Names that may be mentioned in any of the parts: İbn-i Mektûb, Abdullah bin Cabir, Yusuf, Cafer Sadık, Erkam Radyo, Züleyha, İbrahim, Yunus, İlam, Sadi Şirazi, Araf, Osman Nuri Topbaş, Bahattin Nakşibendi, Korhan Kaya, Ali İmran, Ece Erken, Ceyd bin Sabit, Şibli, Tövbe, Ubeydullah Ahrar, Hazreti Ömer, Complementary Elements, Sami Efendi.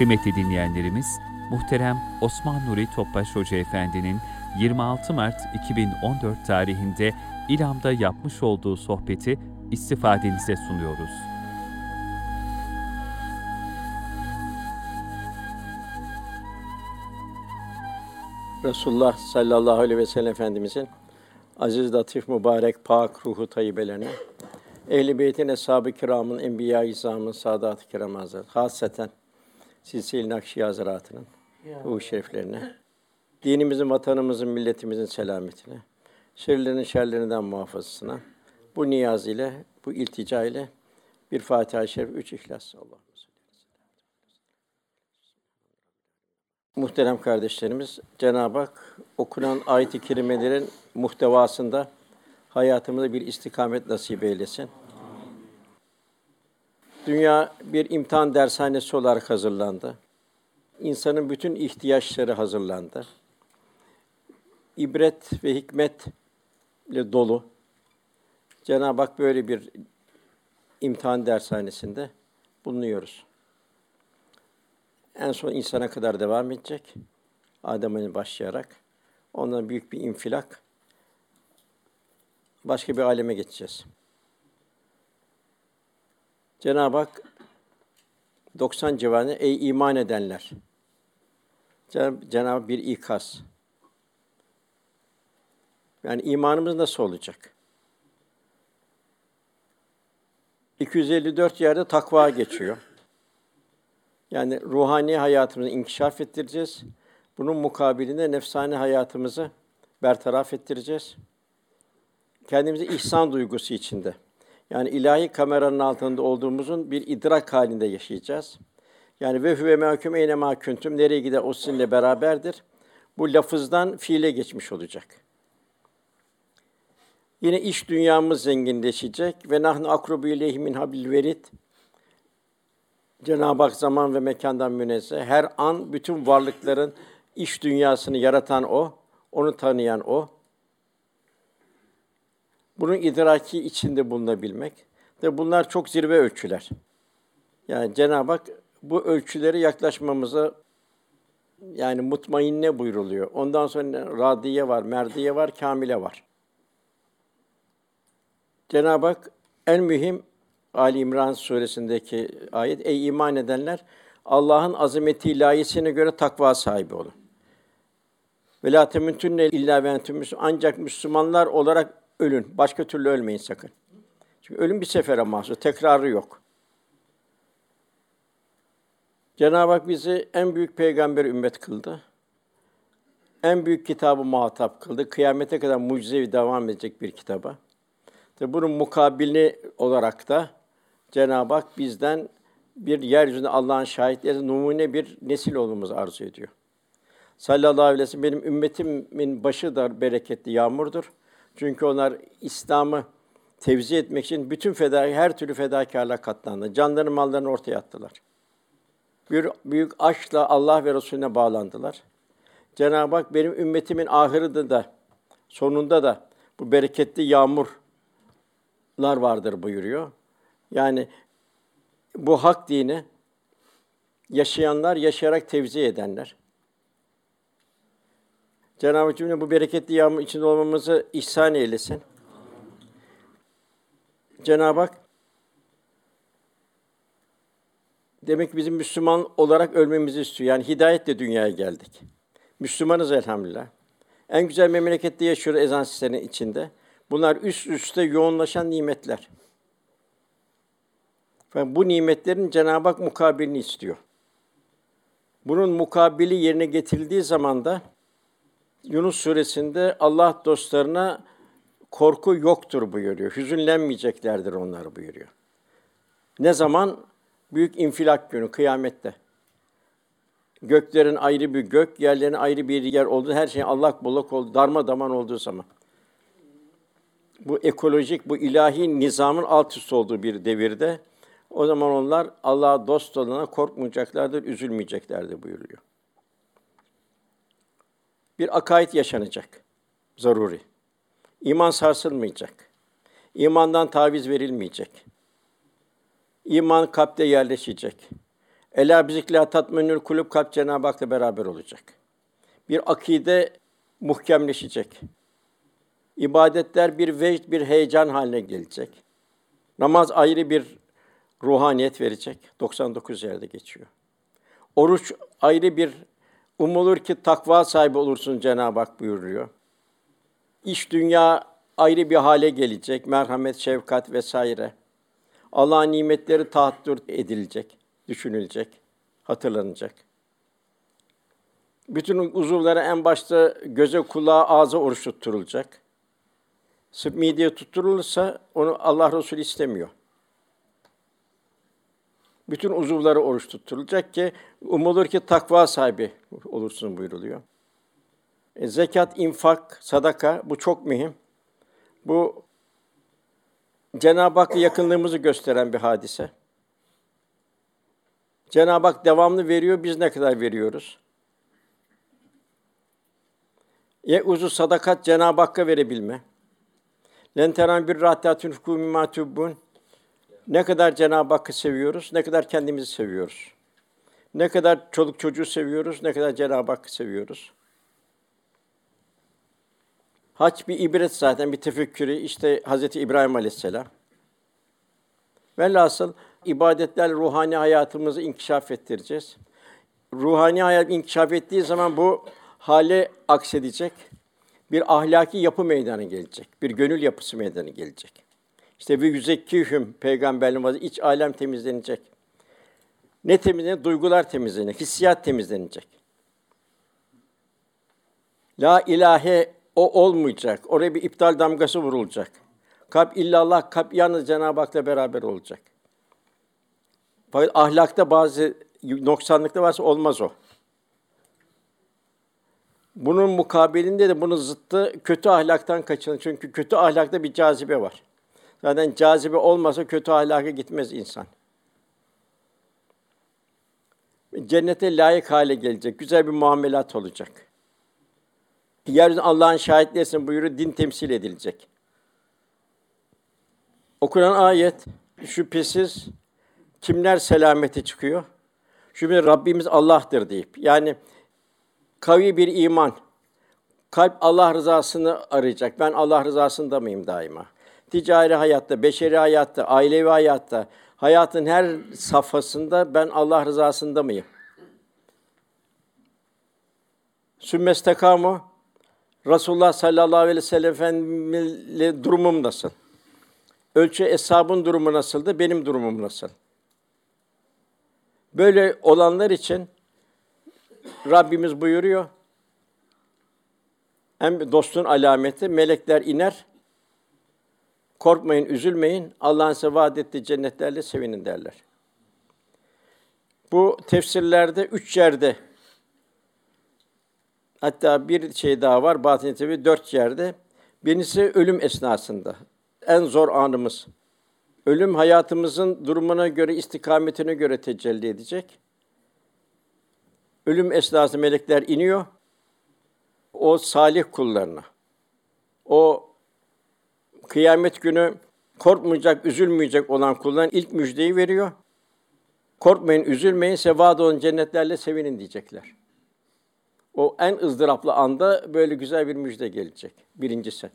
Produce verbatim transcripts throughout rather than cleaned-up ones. Kıymetli dinleyenlerimiz, muhterem Osman Nuri Topbaş Hoca Efendi'nin yirmi altı Mart iki bin on dört tarihinde İlam'da yapmış olduğu sohbeti istifadenize sunuyoruz. Resulullah sallallahu aleyhi ve sellem Efendimizin aziz, latif, mübarek, pak ruhu tayyibelerine, ehl-i beytin, eshab-ı kiramın, enbiya-i izamın, saadat-ı kiram hazretleri, hasreten Silsile-i Nakşi Hazretleri'nin ruhu şeriflerine, dinimizin, vatanımızın, milletimizin selametine, şerlerinin şerlerinden muhafazasına, bu niyaz ile, bu iltica ile bir Fatiha-i Şerif, üç İhlas. Allah. Muhterem kardeşlerimiz, Cenab-ı Hak okunan ayet-i kerimelerin muhtevasında hayatımıza bir istikamet nasip eylesin. Dünya bir imtihan dershanesi olarak hazırlandı. İnsanın bütün ihtiyaçları hazırlandı. İbret ve hikmetle dolu. Cenab-ı Hak böyle bir imtihan dershanesinde bulunuyoruz. En son insana kadar devam edecek, Adem'den başlayarak. Ondan büyük bir infilak, başka bir aleme geçeceğiz. Cenab-ı Hak doksan civarında, ey iman edenler! Cenab-ı Hak bir ikaz. Yani imanımız nasıl olacak? iki yüz elli dört yerde takva geçiyor. Yani ruhani hayatımızı inkişaf ettireceğiz. Bunun mukabilinde nefsani hayatımızı bertaraf ettireceğiz. Kendimizi ihsan duygusu içinde, yani ilahi kameranın altında olduğumuzun bir idrak halinde yaşayacağız. Yani ve huve mâküm eyne mâ küntüm, nereye gider o sizinle beraberdir. Bu lafızdan fiile geçmiş olacak. Yine iç dünyamız zenginleşecek ve nahnu akrubu ileyhi min hablil verid. Cenab-ı Hak zaman ve mekandan münezzeh. Her an bütün varlıkların iç dünyasını yaratan O, onu tanıyan O. Bunun idraki içinde bulunabilmek. Ve bunlar çok zirve ölçüler. Yani Cenab-ı Hak bu ölçülere yaklaşmamıza, yani mutmainne buyruluyor. Ondan sonra radiye var, merdiye var, kamile var. Cenab-ı Hak en mühim Ali İmran suresindeki ayet, ey iman edenler, Allah'ın azameti ilahisine göre takva sahibi olun. Ve la temutunne illa ve entüm müslümun, ancak Müslümanlar olarak ölün. Başka türlü ölmeyin sakın. Çünkü ölüm bir sefere mahsus, tekrarı yok. Cenab-ı Hak bizi en büyük peygamber ümmet kıldı. En büyük kitabı muhatap kıldı. Kıyamete kadar mucizevi devam edecek bir kitaba. Tabii bunun mukabili olarak da Cenab-ı Hak bizden bir yeryüzünde Allah'ın şahitleri numune bir nesil olmamızı arzu ediyor. Sallallahu aleyhi ve sellem, benim ümmetimin başı da bereketli yağmurdur. Çünkü onlar İslam'ı tevzi etmek için bütün feda, her türlü fedakârlığa katlandı. Canlarını, mallarını ortaya attılar. Bir büyük aşkla Allah ve Resulüne bağlandılar. Cenab-ı Hak benim ümmetimin ahirinde de, sonunda da bu bereketli yağmurlar vardır buyuruyor. Yani bu hak dini yaşayanlar, yaşayarak tevzi edenler. Cenab-ı Cümle bu bereketli yağmur içinde olmamızı ihsan eylesin. Cenab-ı Hak, demek ki bizim Müslüman olarak ölmemizi istiyor. Yani hidayetle dünyaya geldik. Müslümanız elhamdülillah. En güzel memlekette yaşıyoruz, ezan seslerinin içinde. Bunlar üst üste yoğunlaşan nimetler. Yani bu nimetlerin Cenab-ı Hak mukabilini istiyor. Bunun mukabili yerine getirildiği zaman da Yunus suresinde Allah dostlarına korku yoktur buyuruyor. Hüzünlenmeyeceklerdir onlar buyuruyor. Ne zaman? Büyük infilak günü, kıyamette. Göklerin ayrı bir gök, yerlerin ayrı bir yer olduğu, her şeyin allak bullak olduğu, darmadaman olduğu zaman. Bu ekolojik, bu ilahi nizamın alt üst olduğu bir devirde, o zaman onlar Allah'a dost olana korkmayacaklardır, üzülmeyeceklerdir buyuruyor. Bir akaid yaşanacak, zaruri. İman sarsılmayacak. İmandan taviz verilmeyecek. İman kalpte yerleşecek. Ela bizikla tatmenül kulüp, kalp Cenab-ı Hak'la beraber olacak. Bir akide muhkemleşecek. İbadetler bir vecd, bir heyecan haline gelecek. Namaz ayrı bir ruhaniyet verecek. doksan dokuz yerde geçiyor. Oruç ayrı bir, umulur ki takva sahibi olursun Cenab-ı Hak buyuruyor. İş dünya ayrı bir hale gelecek. Merhamet, şefkat vesaire. Allah'ın nimetleri tahattür edilecek, düşünülecek, hatırlanacak. Bütün uzuvlara en başta göze, kulağa, ağza oruç tutturulacak. Sırf mideye tutturulursa onu Allah Resulü istemiyor. Bütün uzuvlara oruç tutturulacak ki umulur ki takva sahibi olursun buyruluyor. E, zekat, infak, sadaka bu çok mühim. Bu Cenab-ı Hak'la yakınlığımızı gösteren bir hadise. Cenab-ı Hak devamlı veriyor, biz ne kadar veriyoruz? Ye'uzu sadakat, Cenab-ı Hakk'a verebilme. Lenteren bir rahatlatun fukû mimâ tubbûn. Ne kadar Cenab-ı Hakk'ı seviyoruz, ne kadar kendimizi seviyoruz. Ne kadar çoluk çocuğu seviyoruz, ne kadar Cenab-ı Hakk'ı seviyoruz. Hac bir ibret zaten, bir tefekkürü. İşte Hazreti İbrahim Aleyhisselam. Velhasıl ibadetlerle ruhani hayatımızı inkişaf ettireceğiz. Ruhani hayat inkişaf ettiği zaman bu hale aksedecek. Bir ahlaki yapı meydana gelecek. Bir gönül yapısı meydana gelecek. İşte ve yüzekkihüm peygamberliğin vazifesi, iç alem temizlenecek. Ne temizlenecek? Duygular temizlenecek, hissiyat temizlenecek. La ilahe o olmayacak. Oraya bir iptal damgası vurulacak. Kalp illallah, kalp yalnız Cenab-ı Hak'la beraber olacak. Fakat ahlakta bazı noksanlıkta varsa olmaz o. Bunun mukabilinde de bunun zıttı kötü ahlaktan kaçının. Çünkü kötü ahlakta bir cazibe var. Zaten cazibe olmasa kötü ahlaka gitmez insan. Cennete layık hale gelecek. Güzel bir muamelat olacak. Yeryüzünde Allah'ın şahitlersin buyuruyor, din temsil edilecek. Okunan ayet, şüphesiz kimler selamete çıkıyor? Şüphesiz Rabbimiz Allah'tır deyip, yani kavi bir iman, kalp Allah rızasını arayacak. Ben Allah rızasında mıyım daima? Ticari hayatta, beşeri hayatta, ailevi hayatta, hayatın her safhasında ben Allah rızasında mıyım? Sümmestekamu, Resulullah sallallahu aleyhi ve sellem Efendimiz'le durumum nasıl? Ölçü eshabın durumu nasıldı, benim durumum nasıl? Böyle olanlar için Rabbimiz buyuruyor, en dostun alameti, melekler iner, korkmayın, üzülmeyin, Allah'ın size vaat ettiği cennetlerle sevinin derler. Bu tefsirlerde üç yerde, hatta bir şey daha var, Bahattin Nakşibendi dört yerde. Birincisi ölüm esnasında, en zor anımız. Ölüm hayatımızın durumuna göre, istikametine göre tecelli edecek. Ölüm esnasında melekler iniyor, o salih kullarına, o kıyamet günü korkmayacak, üzülmeyecek olan kulların ilk müjdeyi veriyor. Korkmayın, üzülmeyin, sevad olun, cennetlerle sevinin diyecekler. O en ızdıraplı anda böyle güzel bir müjde gelecek, birincisi.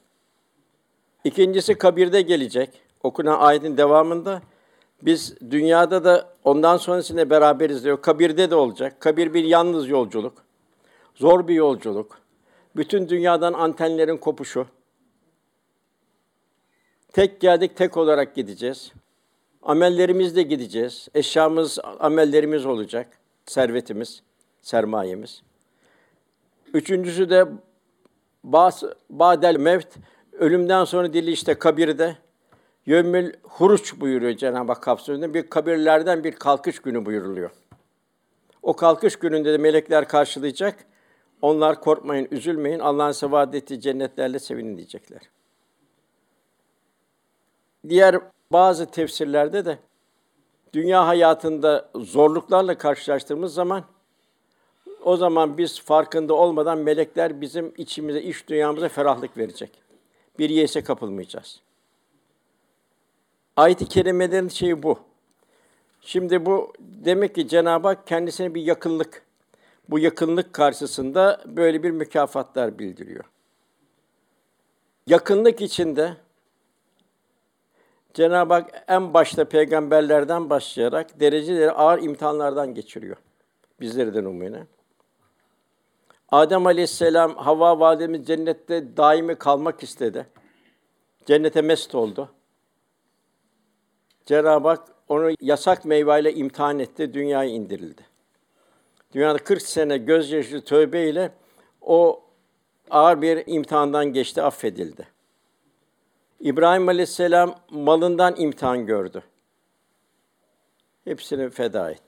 İkincisi kabirde gelecek, okunan ayetin devamında. Biz dünyada da ondan sonrasında beraberiz diyor, kabirde de olacak. Kabir bir yalnız yolculuk, zor bir yolculuk, bütün dünyadan antenlerin kopuşu. Tek geldik, tek olarak gideceğiz. Amellerimizle gideceğiz, eşyamız, amellerimiz olacak, servetimiz, sermayemiz. Üçüncüsü de ba'del mevt, ölümden sonra dirilişte kabirde. Yevmül huruç buyuruyor Cenab-ı Hak kapsamında. Bir kabirlerden bir kalkış günü buyuruluyor. O kalkış gününde de melekler karşılayacak. Onlar korkmayın, üzülmeyin, Allah'ın size vaat ettiği cennetlerle sevinin diyecekler. Diğer bazı tefsirlerde de dünya hayatında zorluklarla karşılaştığımız zaman o zaman biz farkında olmadan melekler bizim içimize, iç dünyamıza ferahlık verecek. Bir yese kapılmayacağız. Ayet-i kerimelerin şeyi bu. Şimdi bu demek ki Cenab-ı Hak kendisine bir yakınlık, bu yakınlık karşısında böyle bir mükafatlar bildiriyor. Yakınlık içinde Cenab-ı Hak en başta peygamberlerden başlayarak dereceleri ağır imtihanlardan geçiriyor. Bizleri de numune. Adem Aleyhisselam, Havva validemiz cennette daimi kalmak istedi. Cennete mest oldu. Cenab-ı Hak onu yasak meyveyle imtihan etti, dünyaya indirildi. Dünyada kırk sene gözyaşı tövbe ile o ağır bir imtihandan geçti, affedildi. İbrahim Aleyhisselam malından imtihan gördü. Hepsini feda etti.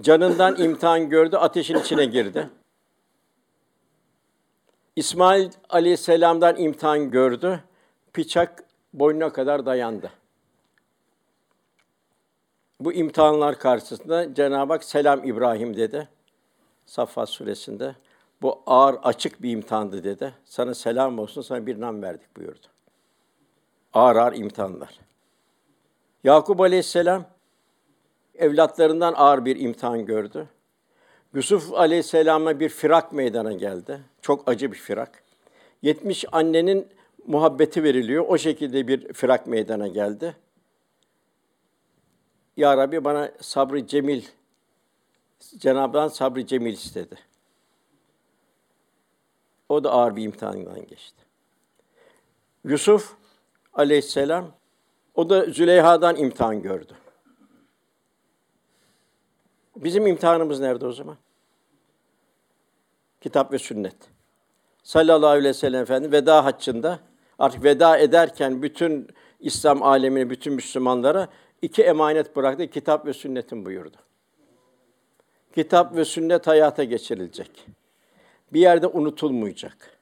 Canından imtihan gördü, ateşin içine girdi. İsmail Aleyhisselam'dan imtihan gördü, bıçak boynuna kadar dayandı. Bu imtihanlar karşısında Cenab-ı Hak selam İbrahim dedi. Safa suresinde bu ağır açık bir imtihandı dedi. Sana selam olsun, sana bir nam verdik buyurdu. Ağır ağır imtihanlar. Yakup Aleyhisselam evlatlarından ağır bir imtihan gördü. Yusuf Aleyhisselam'a bir firak meydana geldi. Çok acı bir firak. yetmiş annenin muhabbeti veriliyor. O şekilde bir firak meydana geldi. Ya Rabbi bana sabrı cemil, Cenab-ı Hak sabrı cemil istedi. O da ağır bir imtihandan geçti. Yusuf Aleyhisselam, o da Züleyha'dan imtihan gördü. Bizim imtihanımız nerede o zaman? Kitap ve sünnet. Sallallahu aleyhi ve sellem Efendimiz veda haccında, artık veda ederken bütün İslam alemine, bütün Müslümanlara iki emanet bıraktı, kitap ve sünnetin buyurdu. Kitap ve sünnet hayata geçirilecek. Bir yerde unutulmayacak.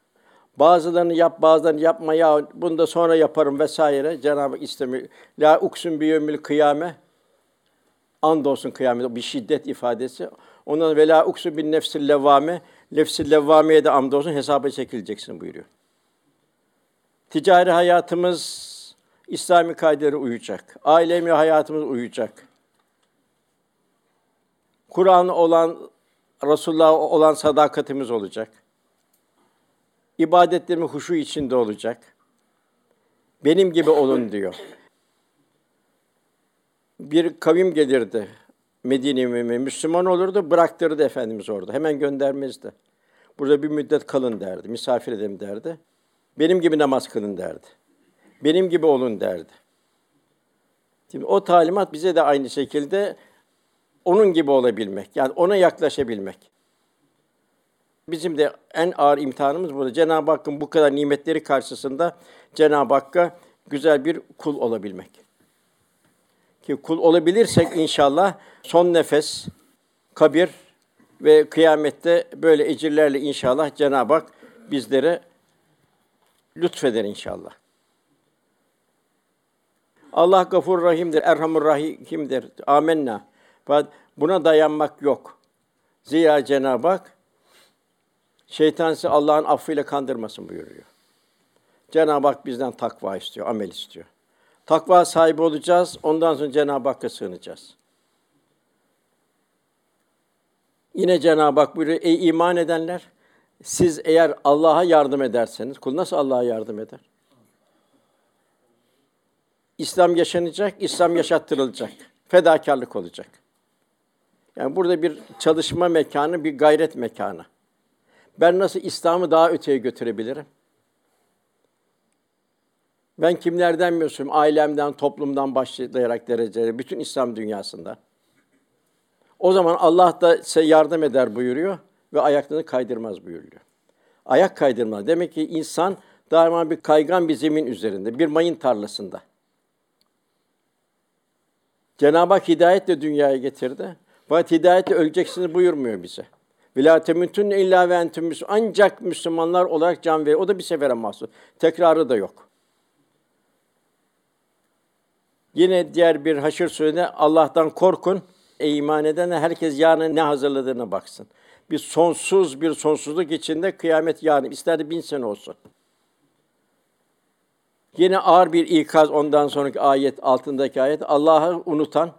Bazılarını yap, bazılarını yapma, ya bunu da sonra yaparım vesaire. Cenab-ı Hak istemiyor. La uksun bi yevmil kıyame. Andolsun kıyamete, bir şiddet ifadesi. Ondan ve la uksun bin nefsil levvame. Nefsil levvameye de andolsun hesaba çekileceksin buyuruyor. Ticari hayatımız İslami kaidelere uyacak. Aile ve hayatımız uyacak. Kur'an'a olan, Resulullah'a olan sadakatimiz olacak. İbadetlerimiz huşu içinde olacak. Benim gibi olun diyor. Bir kavim gelirdi Medine-i Mümine, Müslüman olurdu, bıraktırdı Efendimiz orada. Hemen göndermezdi. Burada bir müddet kalın derdi, misafir edelim derdi. Benim gibi namaz kılın derdi. Benim gibi olun derdi. Şimdi o talimat bize de aynı şekilde onun gibi olabilmek, yani ona yaklaşabilmek. Bizim de en ağır imtihanımız burada. Cenab-ı Hakk'ın bu kadar nimetleri karşısında Cenab-ı Hakk'a güzel bir kul olabilmek. Ki kul olabilirsek inşallah son nefes, kabir ve kıyamette böyle ecirlerle inşallah Cenab-ı Hak bizlere lütfeder inşallah. Allah Gafur Rahim'dir, Erhamur Rahim'dir. Amenna. Buna dayanmak yok. Zira Cenab-ı Hak şeytan sizi Allah'ın affıyla kandırmasın buyuruyor. Cenab-ı Hak bizden takva istiyor, amel istiyor. Takva sahibi olacağız, ondan sonra Cenab-ı Hakk'a sığınacağız. Yine Cenab-ı Hak buyuruyor, ey iman edenler, siz eğer Allah'a yardım ederseniz, kul nasıl Allah'a yardım eder? İslam yaşanacak, İslam yaşattırılacak, fedakarlık olacak. Yani burada bir çalışma mekanı, bir gayret mekanı. Ben nasıl İslam'ı daha öteye götürebilirim? Ben kimlerden mesulüm? Ailemden, toplumdan başlayarak dereceleri, bütün İslam dünyasında. O zaman Allah da size yardım eder buyuruyor ve ayaklarını kaydırmaz buyuruyor. Ayak kaydırmaz. Demek ki insan daima bir kaygan bir zemin üzerinde, bir mayın tarlasında. Cenab-ı Hak hidayetle dünyaya getirdi. Fakat hidayetle öleceksiniz buyurmuyor bize. Vela temutunne illa ve entüm müslümun. Ancak Müslümanlar olarak can veriyor. O da bir sefere mahsus. Tekrarı da yok. Yine diğer bir Haşr Suresi'nde Allah'tan korkun. Ey iman edenler, herkes yarın ne hazırladığına baksın. Bir sonsuz bir sonsuzluk içinde kıyamet yarın. İsterdi bin sene olsun. Yine ağır bir ikaz ondan sonraki ayet, altındaki ayet, Allah'ı unutan,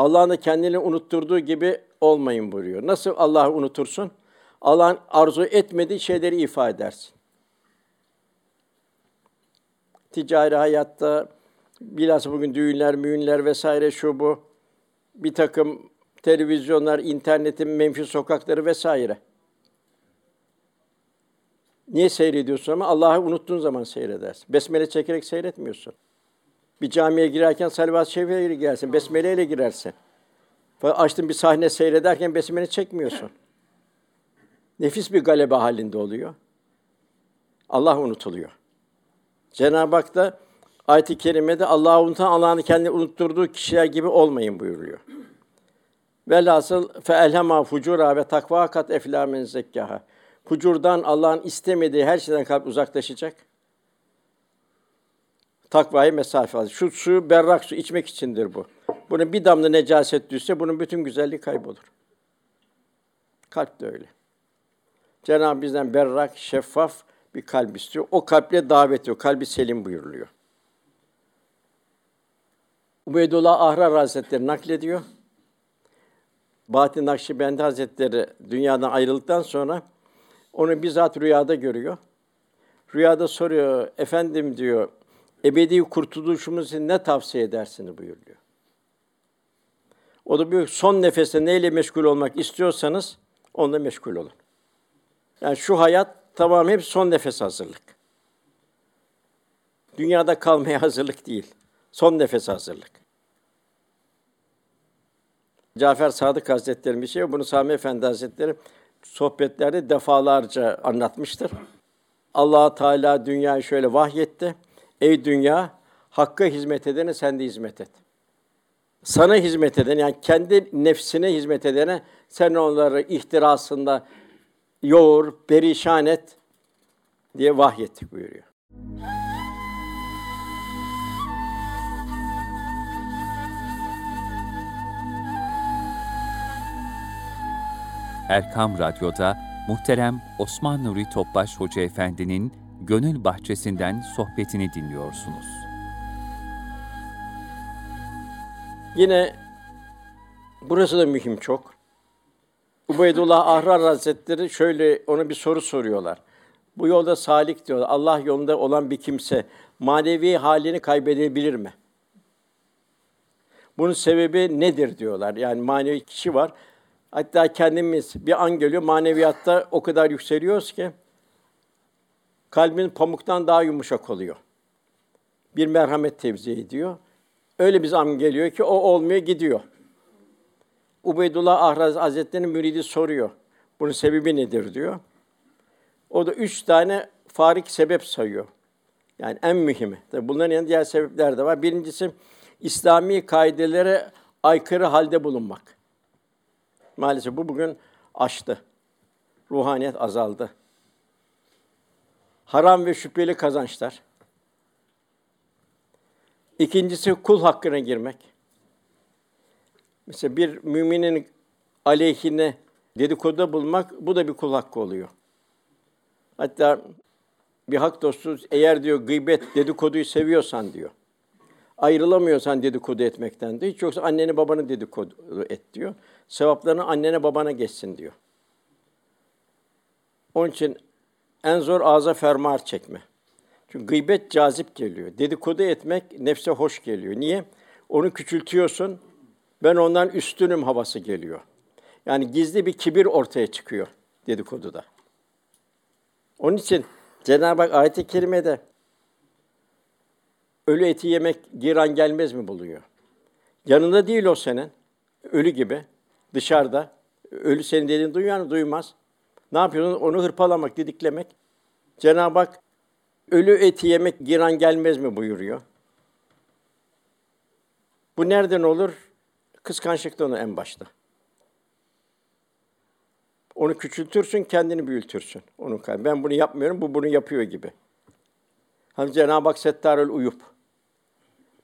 Allah'ın da kendini unutturduğu gibi olmayın buyuruyor. Nasıl Allah'ı unutursun? Allah'ın arzu etmediği şeyleri ifade edersin. Ticari hayatta, bilhassa bugün düğünler, müğünler vesaire şu bu, bir takım televizyonlar, internetin menfi sokakları vesaire. Niye seyrediyorsun ama? Allah'ı unuttuğun zaman seyredersin. Besmele çekerek seyretmiyorsun. Bir camiye girerken salavat-ı şerife girersin, besmeleyle girersin. Açtın bir sahne seyrederken besmele çekmiyorsun. Nefis bir galebe halinde oluyor. Allah unutuluyor. Cenab-ı Hak da ayet-i kerimede Allah'ı unutan, Allah'ını kendini unutturduğu kişiler gibi olmayın buyuruyor. Velhasıl فَاَلْهَمَا فُجُورَا ve takva kat اَفْلَا مَنْ زَكَّهَا. Fucurdan, Allah'ın istemediği her şeyden kalp uzaklaşacak. Takvayı mesafe alır. Şu suyu, berrak su içmek içindir bu. Bunun bir damla necaset düşse bunun bütün güzelliği kaybolur. Kalp de öyle. Cenab-ı bizden berrak, şeffaf bir kalp istiyor. O kalple davet ediyor. Kalbi selim buyuruluyor. Ubeydullah Ahrar Hazretleri naklediyor. Bahattin Nakşibendi Hazretleri dünyadan ayrıldıktan sonra onu bizzat rüyada görüyor. Rüyada soruyor, efendim diyor, ebedi kurtuluşumuz ne tavsiye edersiniz buyuruyor. O da diyor, son nefeste neyle meşgul olmak istiyorsanız onunla meşgul olun. Yani şu hayat tamam hep son nefes hazırlık. Dünyada kalmaya hazırlık değil, son nefes hazırlık. Cafer Sadık Hazretleri bir şey, bunu Sami Efendi Hazretleri sohbetlerde defalarca anlatmıştır. Allah Teala dünyayı şöyle vahyetti. Ey dünya, hakka hizmet edene sen de hizmet et. Sana hizmet eden, yani kendi nefsine hizmet edene sen onları ihtirasında yoğur, perişan et diye vahyettik buyuruyor. Erkam Radyo'da muhterem Osman Nuri Topbaş Hoca Efendi'nin Gönül Bahçesi'nden sohbetini dinliyorsunuz. Yine burası da mühim çok. Ubeydullah Ahrar Hazretleri şöyle ona bir soru soruyorlar. Bu yolda salik diyorlar. Allah yolunda olan bir kimse manevi halini kaybedebilir mi? Bunun sebebi nedir diyorlar. Yani manevi kişi var. Hatta kendimiz bir an geliyor, maneviyatta o kadar yükseliyoruz ki kalbin pamuktan daha yumuşak oluyor. Bir merhamet tevzi ediyor. Öyle bir an geliyor ki o olmuyor, gidiyor. Ubeydullah Ahraz Hazretleri'nin müridi soruyor. Bunun sebebi nedir diyor. O da üç tane farik sebep sayıyor. Yani en mühimi. Tabii bunların yanında diğer sebepler de var. Birincisi, İslami kaidelere aykırı halde bulunmak. Maalesef bu bugün aştı. Ruhaniyet azaldı. Haram ve şüpheli kazançlar. İkincisi, kul hakkına girmek. Mesela bir müminin aleyhine dedikoduda bulunmak, bu da bir kul hakkı oluyor. Hatta bir hak dostu, eğer diyor gıybet, dedikoduyu seviyorsan diyor, ayrılamıyorsan dedikodu etmekten diyor, hiç yoksa anneni babanı dedikodu et diyor. Sevaplarını annene babana geçsin diyor. Onun için en zor ağza fermuar çekme. Çünkü gıybet cazip geliyor. Dedikodu etmek nefse hoş geliyor. Niye? Onu küçültüyorsun, ben ondan üstünüm havası geliyor. Yani gizli bir kibir ortaya çıkıyor dedikoduda. Onun için Cenab-ı Hak ayet-i kerimede ölü eti yemek giran gelmez mi buluyor? Yanında değil o senin, ölü gibi, dışarıda. Ölü senin dediğini duyuyor mu? Duymaz. Ne yapıyorsun? Onu hırpalamak, didiklemek. Cenab-ı Hak ölü eti yemek giran gelmez mi buyuruyor. Bu nereden olur? Kıskançlıktan en başta. Onu küçültürsün, kendini büyütürsün. Onun kalbi. Ben bunu yapmıyorum, bu bunu yapıyor gibi. Hani Cenab-ı Hak settarül uyup.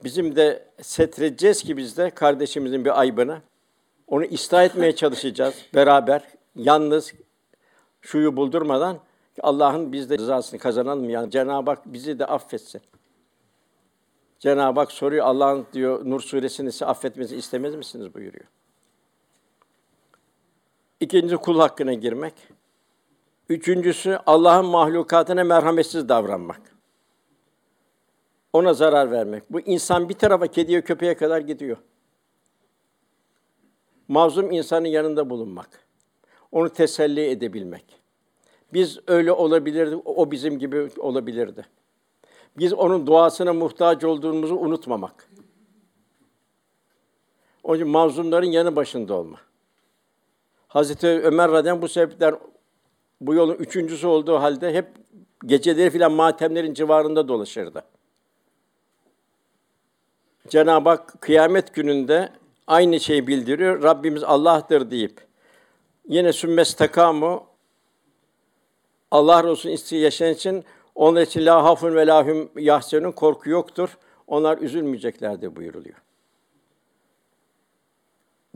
Bizim de setredeceğiz ki biz de kardeşimizin bir aybını. Onu ıslah etmeye çalışacağız beraber. Yalnız şuyu buldurmadan Allah'ın biz de rızasını kazanalım. Yani Cenab-ı Hak bizi de affetsin. Cenab-ı Hak soruyor, Allah'ın diyor Nur suresini size affetmesini istemez misiniz buyuruyor. İkincisi kul hakkına girmek. Üçüncüsü Allah'ın mahlukatına merhametsiz davranmak. Ona zarar vermek. Bu insan bir tarafa kediye köpeğe kadar gidiyor. Mazlum insanın yanında bulunmak. Onu teselli edebilmek. Biz öyle olabilirdik, o bizim gibi olabilirdi. Biz onun duasına muhtaç olduğumuzu unutmamak. Onun için mazlumların yanı başında olma. Hazreti Ömer radıyallahu anh bu sebepler bu yolun üçüncüsü olduğu halde hep geceleri filan matemlerin civarında dolaşırdı. Cenab-ı Hak kıyamet gününde aynı şeyi bildiriyor. Rabbimiz Allah'tır deyip yine sünmes takamu Allah Resulü'nün isteği yaşayan için onlar için la hafun ve la hum yahsenun korku yoktur. Onlar üzülmeyeceklerdir buyuruluyor.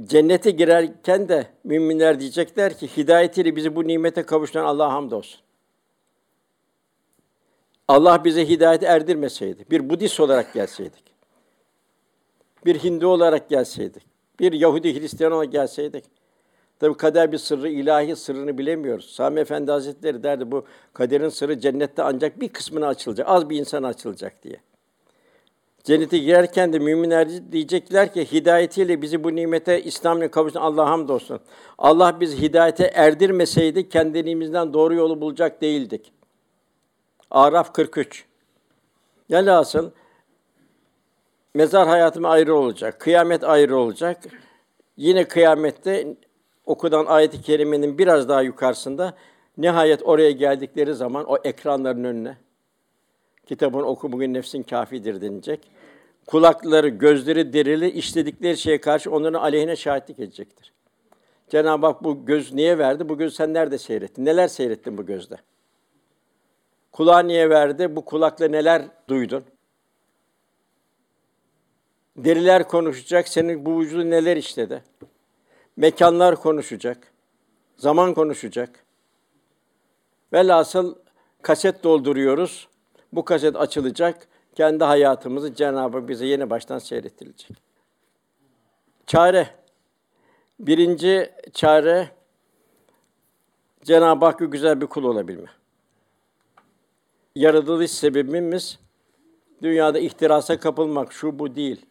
Cennete girerken de müminler diyecekler ki hidayetiyle bizi bu nimete kavuşturan Allah'a hamdolsun. Allah bize hidayeti erdirmeseydi, bir Budist olarak gelseydik, bir Hindu olarak gelseydik, bir Yahudi Hristiyan olarak gelseydik, tabii kader bir sırrı, ilahi sırrını bilemiyoruz. Sami Efendi Hazretleri derdi bu kaderin sırrı cennette ancak bir kısmına açılacak, az bir insana açılacak diye. Cennete girerken de müminler diyecekler ki hidayetiyle bizi bu nimete İslam'la kavuşturan Allah'a hamdolsun. Allah bizi hidayete erdirmeseydi kendiliğimizden doğru yolu bulacak değildik. Araf kırk üç. Velhasıl mezar hayatım ayrı olacak, kıyamet ayrı olacak. Yine kıyamette okudan ayet-i kerimenin biraz daha yukarısında nihayet oraya geldikleri zaman o ekranların önüne kitabını oku bugün nefsin kâfidir denilecek. Kulakları, gözleri derili işledikleri şeye karşı onların aleyhine şahitlik edecektir. Cenab-ı Hak bu göz niye verdi? Bu gözü sen nerede seyrettin? Neler seyrettin bu gözde? Kulağı niye verdi? Bu kulakla neler duydun? Deriler konuşacak, senin bu vücudu neler işledi? Mekanlar konuşacak, zaman konuşacak. Velhasıl kaset dolduruyoruz. Bu kaset açılacak, kendi hayatımızı Cenab-ı Hak bize yeni baştan seyrettirecek. Çare. Birinci çare, Cenab-ı Hakk'a güzel bir kul olabilme. Yaratılış sebebimiz, dünyada ihtirasa kapılmak, şu bu değil.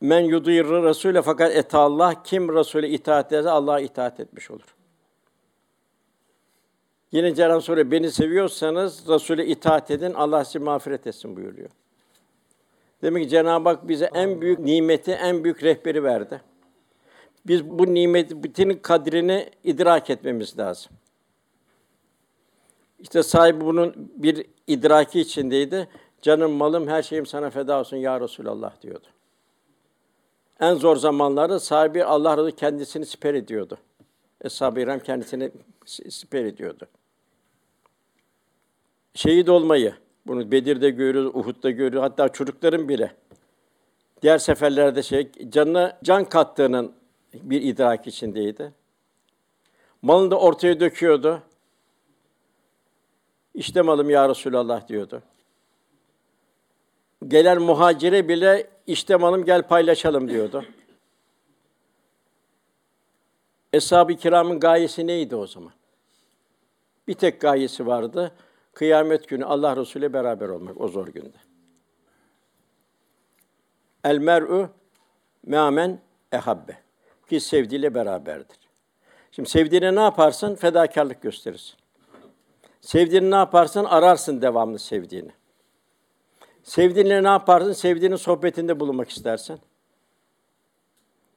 Men yudirra Rasûle fakat etallah, kim Rasûle itaat ederse Allah'a itaat etmiş olur. Yine Cenab-ı Soruyor, beni seviyorsanız Rasûle itaat edin, Allah sizi mağfiret etsin buyuruyor. Demek ki Cenab-ı Hak bize en büyük nimeti, en büyük rehberi verdi. Biz bu nimetin kadrini idrak etmemiz lazım. İşte sahibi bunun bir idraki içindeydi. Canım, malım, her şeyim sana feda olsun ya Resulallah diyordu. En zor zamanlarda sahibi Allah razı kendisini siper ediyordu. Eshab-ı İram kendisini siper ediyordu. Şehit olmayı, bunu Bedir'de görüyoruz, Uhud'da görüyoruz, hatta çocukların bile diğer seferlerde şey, canına can kattığının bir idrak içindeydi. Malını da ortaya döküyordu. İşte malım ya Resulallah diyordu. Gelen muhacire bile işte malım gel paylaşalım diyordu. Eshab-ı kiramın gayesi neydi o zaman? Bir tek gayesi vardı. Kıyamet günü Allah Resulü'yle beraber olmak o zor günde. El mer'u me'amen ehabbe. Ki sevdiğiyle beraberdir. Şimdi sevdiğine ne yaparsan fedakarlık gösterirsin. Sevdiğini ne yaparsan ararsın devamlı sevdiğini. Sevdiğinle ne yaparsın? Sevdiğinin sohbetinde bulunmak istersen.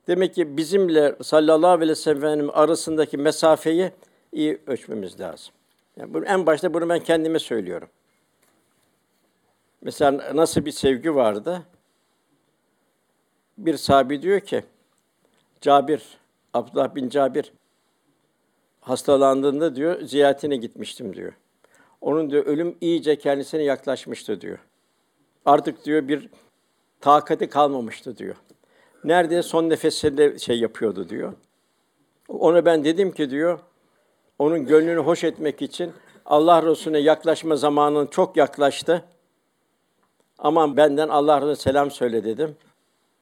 Demek ki bizimle sallallahu aleyhi ve sellem arasındaki mesafeyi iyi ölçmemiz lazım. Yani bunu, en başta bunu ben kendime söylüyorum. Mesela nasıl bir sevgi vardı? Bir sahabi diyor ki, Cabir, Abdullah bin Cabir hastalandığında diyor, ziyaretine gitmiştim diyor. Onun diyor, ölüm iyice kendisine yaklaşmıştı diyor. Artık diyor bir takati kalmamıştı diyor. Nerede son nefesinde şey yapıyordu diyor. Ona ben dedim ki diyor, onun gönlünü hoş etmek için Allah Resulüne yaklaşma zamanın çok yaklaştı. Aman benden Allah'ına selam söyle dedim.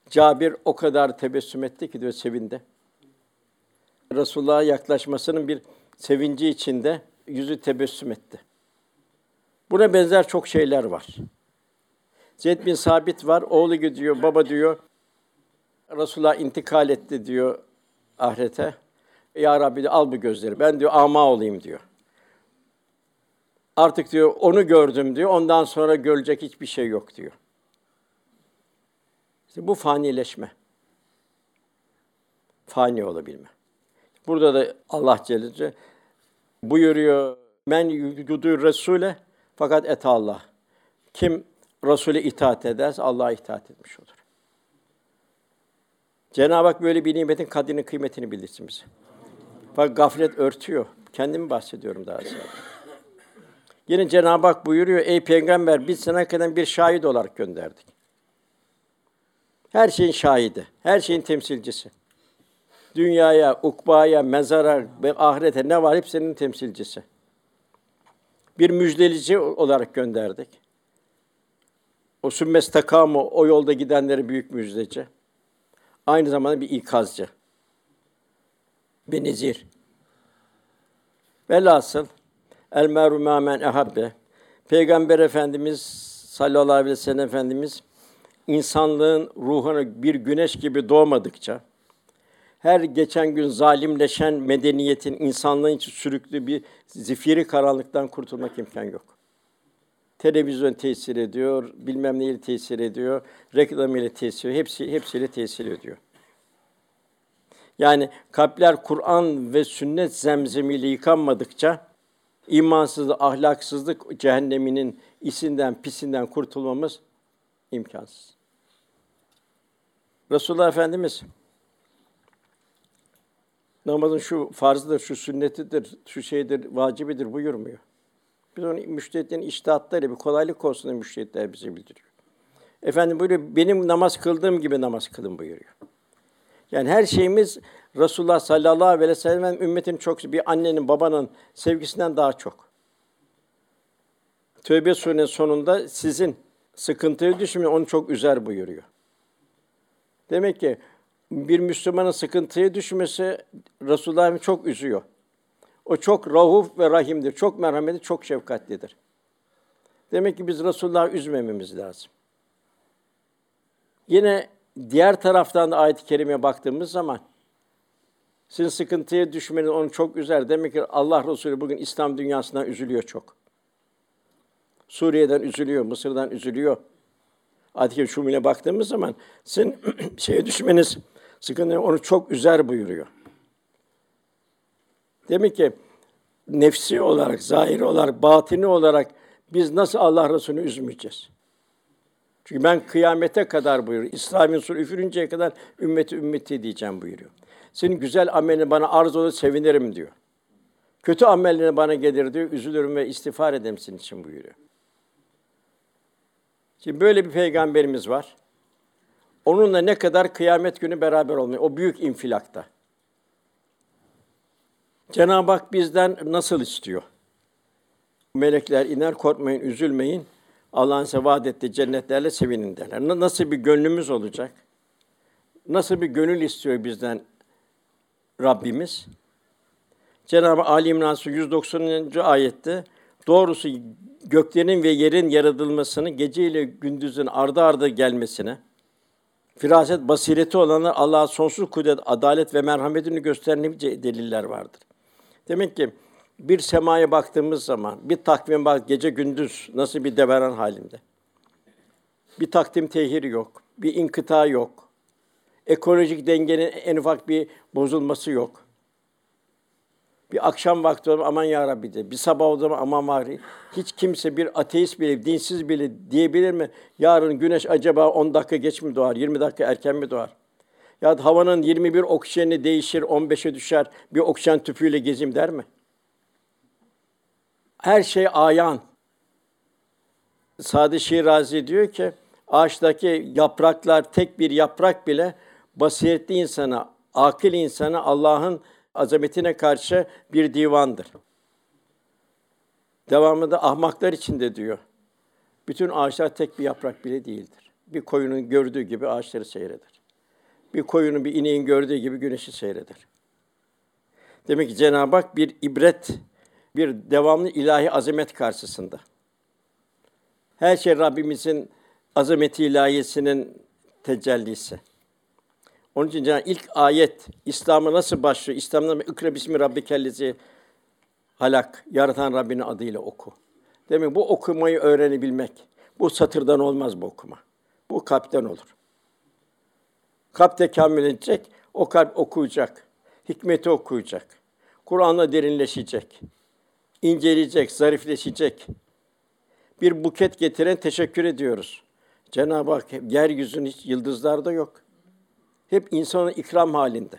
Cabir o kadar tebessüm etti ki diyor, sevindi. Resulullah'a yaklaşmasının bir sevinci içinde yüzü tebessüm etti. Buna benzer çok şeyler var. Ceyd bin Sabit var, oğlu gidiyor, baba diyor, Resulullah intikal etti diyor ahirete. Ya Rabbi al bu gözleri, ben diyor ama olayım diyor. Artık diyor onu gördüm diyor, ondan sonra görecek hiçbir şey yok diyor. İşte bu fanileşme, fani olabilme. Burada da Allah Celle Celaluhu buyuruyor, men yudur Resule fakat et Allah. Kim Resul'e itaat ederse Allah'a itaat etmiş olur. Cenab-ı Hak böyle bir nimetin kadrini, kıymetini bildirsin bize. Fakat gaflet örtüyor. Kendimi bahsediyorum daha sonra. Yine Cenab-ı Hak buyuruyor, ey Peygamber biz sana hakikaten bir şahit olarak gönderdik. Her şeyin şahidi, her şeyin temsilcisi. Dünyaya, ukbaya, mezara ve ahirete ne var hepsinin temsilcisi. Bir müjdelici olarak gönderdik. O sümmes takamı, o yolda gidenlere büyük müjdeci. Aynı zamanda bir ikazcı. Bir nezir. Velhasıl, el-meru mâmen ehabbe. Peygamber Efendimiz sallallahu aleyhi ve sellem Efendimiz, insanlığın ruhuna bir güneş gibi doğmadıkça, her geçen gün zalimleşen medeniyetin, insanlığın içi sürüklü bir zifiri karanlıktan kurtulmak imkan yok. Televizyon tesir ediyor, bilmem neyle tesir ediyor, reklam ile tesir ediyor, hepsi, hepsiyle tesir ediyor. Yani kalpler Kur'an ve sünnet zemzemiyle yıkanmadıkça, imansızlık, ahlaksızlık cehenneminin isinden, pisinden kurtulmamız imkansız. Resulullah Efendimiz, namazın şu farzıdır, şu sünnetidir, şu şeydir, vacibidir buyurmuyor. Biz onu müştehitlerin içtihatlarıyla bir kolaylık olsun diye müştehitler bize bildiriyor. Efendim buyuruyor, benim namaz kıldığım gibi namaz kılın buyuruyor. Yani her şeyimiz Resulullah sallallahu aleyhi ve sellem ümmetinin çok, bir annenin, babanın sevgisinden daha çok. Tövbe suresinin sonunda sizin sıkıntıya düşmeyin, onu çok üzer buyuruyor. Demek ki bir Müslümanın sıkıntıya düşmesi Resulullah'ı çok üzüyor. O çok rauf ve rahimdir, çok merhametli, çok şefkatlidir. Demek ki biz Resulullah'ı üzmememiz lazım. Yine diğer taraftan da ayet-i kerimeye baktığımız zaman, sizin sıkıntıya düşmeniz onu çok üzer. Demek ki Allah Resulü bugün İslam dünyasından üzülüyor çok. Suriye'den üzülüyor, Mısır'dan üzülüyor. Ayet-i kerimeye şumine baktığımız zaman, sizin şeye düşmeniz, sıkıntı onu çok üzer buyuruyor. Demek ki nefsi olarak, zahiri olarak, batini olarak biz nasıl Allah Resulü'nü üzmeyeceğiz? Çünkü ben kıyamete kadar buyuruyor, İslam'ın suru üfürünceye kadar ümmeti ümmeti diyeceğim buyuruyor. Senin güzel amelini bana arz olur, sevinirim diyor. Kötü amelini bana gelir diyor, üzülürüm ve istiğfar ederim senin için buyuruyor. Şimdi böyle bir peygamberimiz var. Onunla ne kadar kıyamet günü beraber olmuyor, o büyük infilakta. Cenab-ı Hak bizden nasıl istiyor? Melekler iner, korkmayın, üzülmeyin. Allah'ın size vaat ettiği cennetlerle sevinin derler. Nasıl bir gönlümüz olacak? Nasıl bir gönül istiyor bizden Rabbimiz? Cenab-ı Ali İmran yüz doksanıncı ayette doğrusu göklerin ve yerin yaratılmasını, gece ile gündüzün ardı ardı gelmesine, firaset, basireti olanlar Allah'a sonsuz kudret, adalet ve merhametini gösteren deliller vardır. Demek ki bir semaya baktığımız zaman, bir takvim bak gece gündüz nasıl bir deveran halinde. Bir takdim tehir yok, bir inkıta yok. Ekolojik dengenin en ufak bir bozulması yok. Bir akşam vakti olur aman ya Rabbi de, bir sabah olur aman var. Hiç kimse bir ateist bile, dinsiz bile diyebilir mi? Yarın güneş acaba on dakika geç mi doğar, yirmi dakika erken mi doğar? Ya havanın yirmi bir oksijeni değişir, on beşe düşer, bir oksijen tüpüyle gezeyim der mi? Her şey ayan. Sadi Şirazi diyor ki, ağaçtaki yapraklar, tek bir yaprak bile basiretli insana, akıl insana Allah'ın azametine karşı bir divandır. Devamında ahmaklar için de diyor, Bütün ağaçlar tek bir yaprak bile değildir. Bir koyunun gördüğü gibi ağaçları seyreder. Bir koyunun, bir ineğin gördüğü gibi güneşi seyreder. Demek ki Cenab-ı Hak bir ibret, bir devamlı ilahi azamet karşısında. Her şey Rabbimizin azameti ilahisinin tecellisi. Onun için Cenab-ı Hak ilk ayet, İslam'a nasıl başlıyor? İslam'dan ikra bismi rabbikellezi halak, yaratan Rabbinin adıyla oku. Demek ki bu okumayı öğrenebilmek, bu satırdan olmaz bu okuma. Bu kalpten olur. Kalp tekamül edecek, o kalp okuyacak, hikmeti okuyacak, Kur'an'la derinleşecek, inceleyecek, zarifleşecek. Bir buket getiren teşekkür ediyoruz. Cenab-ı Hak yeryüzünün hiç yıldızlarda yok. Hep insanın ikram halinde.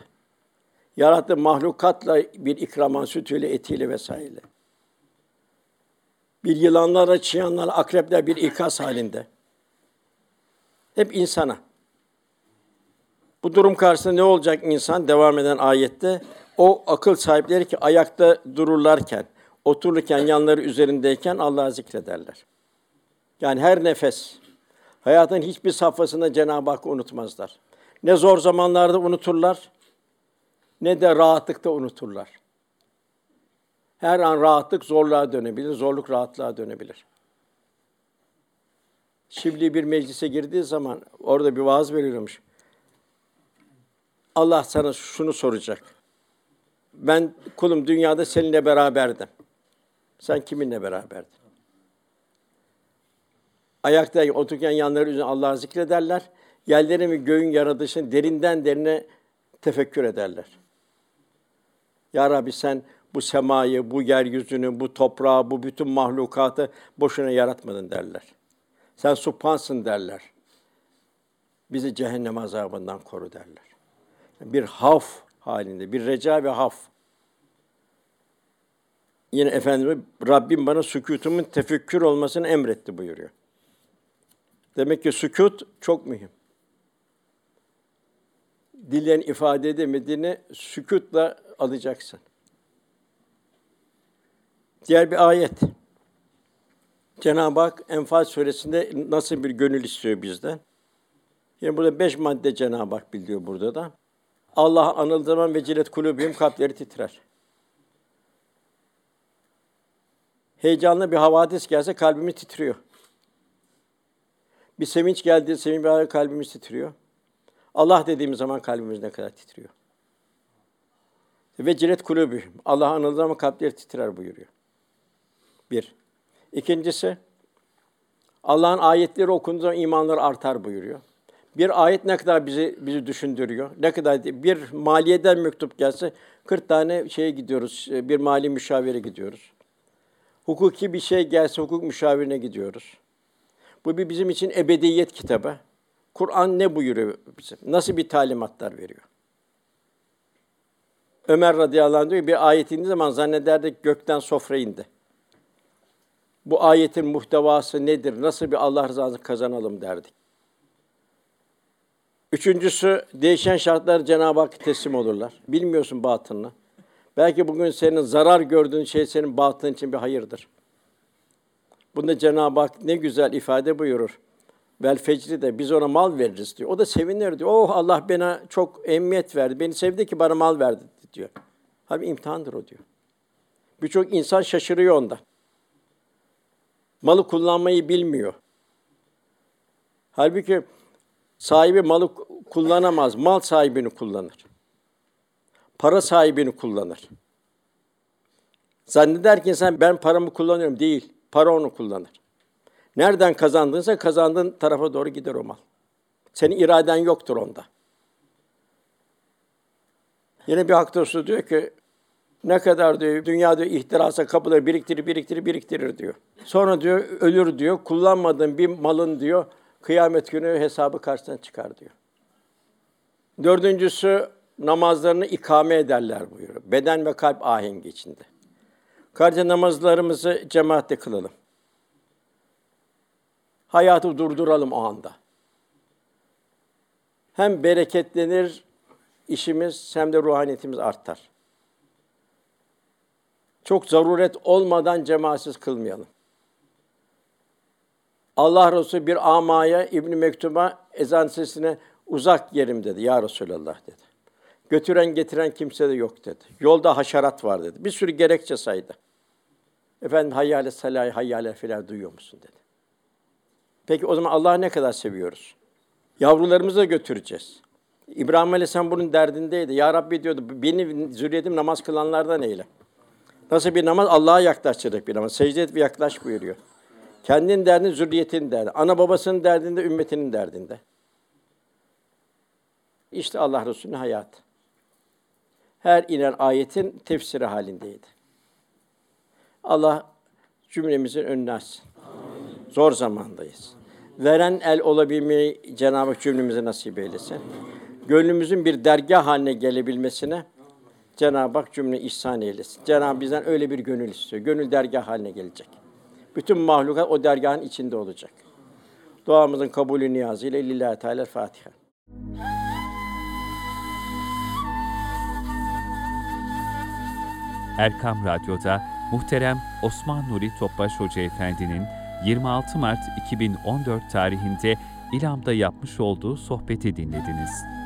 Yarattığı mahlukatla bir ikraman, sütüyle, etiyle vesaireyle. Bir yılanlarla, çıyanlarla, akrepler bir ikaz halinde. Hep insana. Bu durum karşısında ne olacak insan? Devam eden ayette o akıl sahipleri ki ayakta dururlarken, otururken, yanları üzerindeyken Allah'ı zikrederler. Yani her nefes, hayatın hiçbir safhasında Cenab-ı Hakk'ı unutmazlar. Ne zor zamanlarda unuturlar, ne de rahatlıkta unuturlar. Her an rahatlık zorluğa dönebilir, zorluk rahatlığa dönebilir. Şibli bir meclise girdiği zaman orada bir vaaz veriyormuş. Allah sana şunu soracak. Ben kulum dünyada seninle beraberdim. Sen kiminle beraberdin? Ayakta otururken yanları üzerine Allah'ı zikrederler. Yerlerin ve göğün yaratılışını derinden derine tefekkür ederler. Ya Rabbi sen bu semayı, bu yeryüzünü, bu toprağı, bu bütün mahlukatı boşuna yaratmadın derler. Sen subhansın derler. Bizi cehennem azabından koru derler. Bir haf halinde, bir reca ve haf. Yine Efendimiz, Rabbim bana sükutumun tefekkür olmasını emretti buyuruyor. Demek ki sükût çok mühim. Dillerin ifade edemediğini sükûtla alacaksın. Diğer bir ayet. Cenab-ı Hak Enfal suresinde nasıl bir gönül istiyor bizden? Yani burada beş madde Cenab-ı Hak bildiriyor burada da. Allah'ı anıldığı zaman vecilet kulübüm, kalpleri titrer. Heyecanlı bir havadis gelse kalbimiz titriyor. Bir sevinç geldiği sevinç bir kalbimiz titriyor. Allah dediğimiz zaman kalbimiz ne kadar titriyor. Vecilet kulübüm, Allah'ı anıldığı zaman kalpleri titrer buyuruyor. Bir. İkincisi, Allah'ın ayetleri okunduğu zaman imanları artar buyuruyor. Bir ayet ne kadar bizi bizi düşündürüyor. Ne kadar bir maliyeden mektup gelse kırk tane şeye gidiyoruz. Bir mali müşavire gidiyoruz. Hukuki bir şey gelse hukuk müşavirine gidiyoruz. Bu bir bizim için ebediyet kitabı. Kur'an ne buyuruyor bize? Nasıl bir talimatlar veriyor? Ömer radıyallahu anh diyor ki, bir ayet indiği zaman zannederdik gökten sofra indi. Bu ayetin muhtevası nedir? Nasıl bir Allah rızasını kazanalım derdik. Üçüncüsü, değişen şartlar Cenab-ı Hakk'a teslim olurlar. Bilmiyorsun batınını. Belki bugün senin zarar gördüğün şey senin batının için bir hayırdır. Bunda Cenab-ı Hak ne güzel ifade buyurur. Vel fecri de biz ona mal veririz diyor. O da sevinir diyor. Oh Allah bana çok emniyet verdi. Beni sevdi ki bana mal verdi diyor. Halbuki imtihandır o diyor. Birçok insan şaşırıyor ondan. Malı kullanmayı bilmiyor. Halbuki sahibi malı kullanamaz, mal sahibini kullanır. Para sahibini kullanır. Zanneder ki insan ben paramı kullanıyorum. Değil, para onu kullanır. Nereden kazandınsa kazandığın tarafa doğru gider o mal. Senin iraden yoktur onda. Yine bir hak dostu diyor ki, ne kadar diyor, dünya diyor, ihtirasa kapıları biriktirir, biriktirir, biriktirir diyor. Sonra diyor, ölür diyor, kullanmadığın bir malın diyor, kıyamet günü hesabı karşısına çıkar diyor. Dördüncüsü, namazlarını ikame ederler buyuruyor. Beden ve kalp ahengi içinde. Kardeşler namazlarımızı cemaatle kılalım. Hayatı durduralım o anda. Hem bereketlenir işimiz hem de ruhaniyetimiz artar. Çok zaruret olmadan cemaatsiz kılmayalım. Allah Resulü bir amaya, İbn-i Mektûb'a ezan sesine uzak yerim dedi. Ya Resulallah dedi. Götüren getiren kimse de yok dedi. Yolda haşerat var dedi. Bir sürü gerekçe saydı. Efendim hayyâle salâhi, hayyâle filâh duyuyor musun dedi. Peki o zaman Allah'ı ne kadar seviyoruz? Yavrularımızı da götüreceğiz. İbrahim Aleyhisselam bunun derdindeydi. Ya Rabbi diyordu, beni zürriyetim namaz kılanlardan eyle. Nasıl bir namaz? Allah'a yaklaşacak bir namaz. Secde et ve yaklaş buyuruyor. Kendinin derdinde, zürriyetin derdinde. Ana babasının derdinde, ümmetinin derdinde. İşte Allah Resulü'nün hayatı. Her inen ayetin tefsiri halindeydi. Allah cümlemizin önüne açsın. Amin. Zor zamandayız. Veren el olabilmeyi Cenab-ı Hak cümlemize nasip eylesin. Gönlümüzün bir dergah haline gelebilmesine Cenab-ı Hak cümle ihsan eylesin. Cenab-ı Hak bizden öyle bir gönül istiyor. Gönül dergah haline gelecek. Bütün mahlukat o dergahın içinde olacak. Duamızın kabulü niyazıyla lillahi teala Fatiha. Erkam Radyo'da muhterem Osman Nuri Topbaş Hoca Efendi'nin yirmi altı Mart iki bin on dört tarihinde İlam'da yapmış olduğu sohbeti dinlediniz.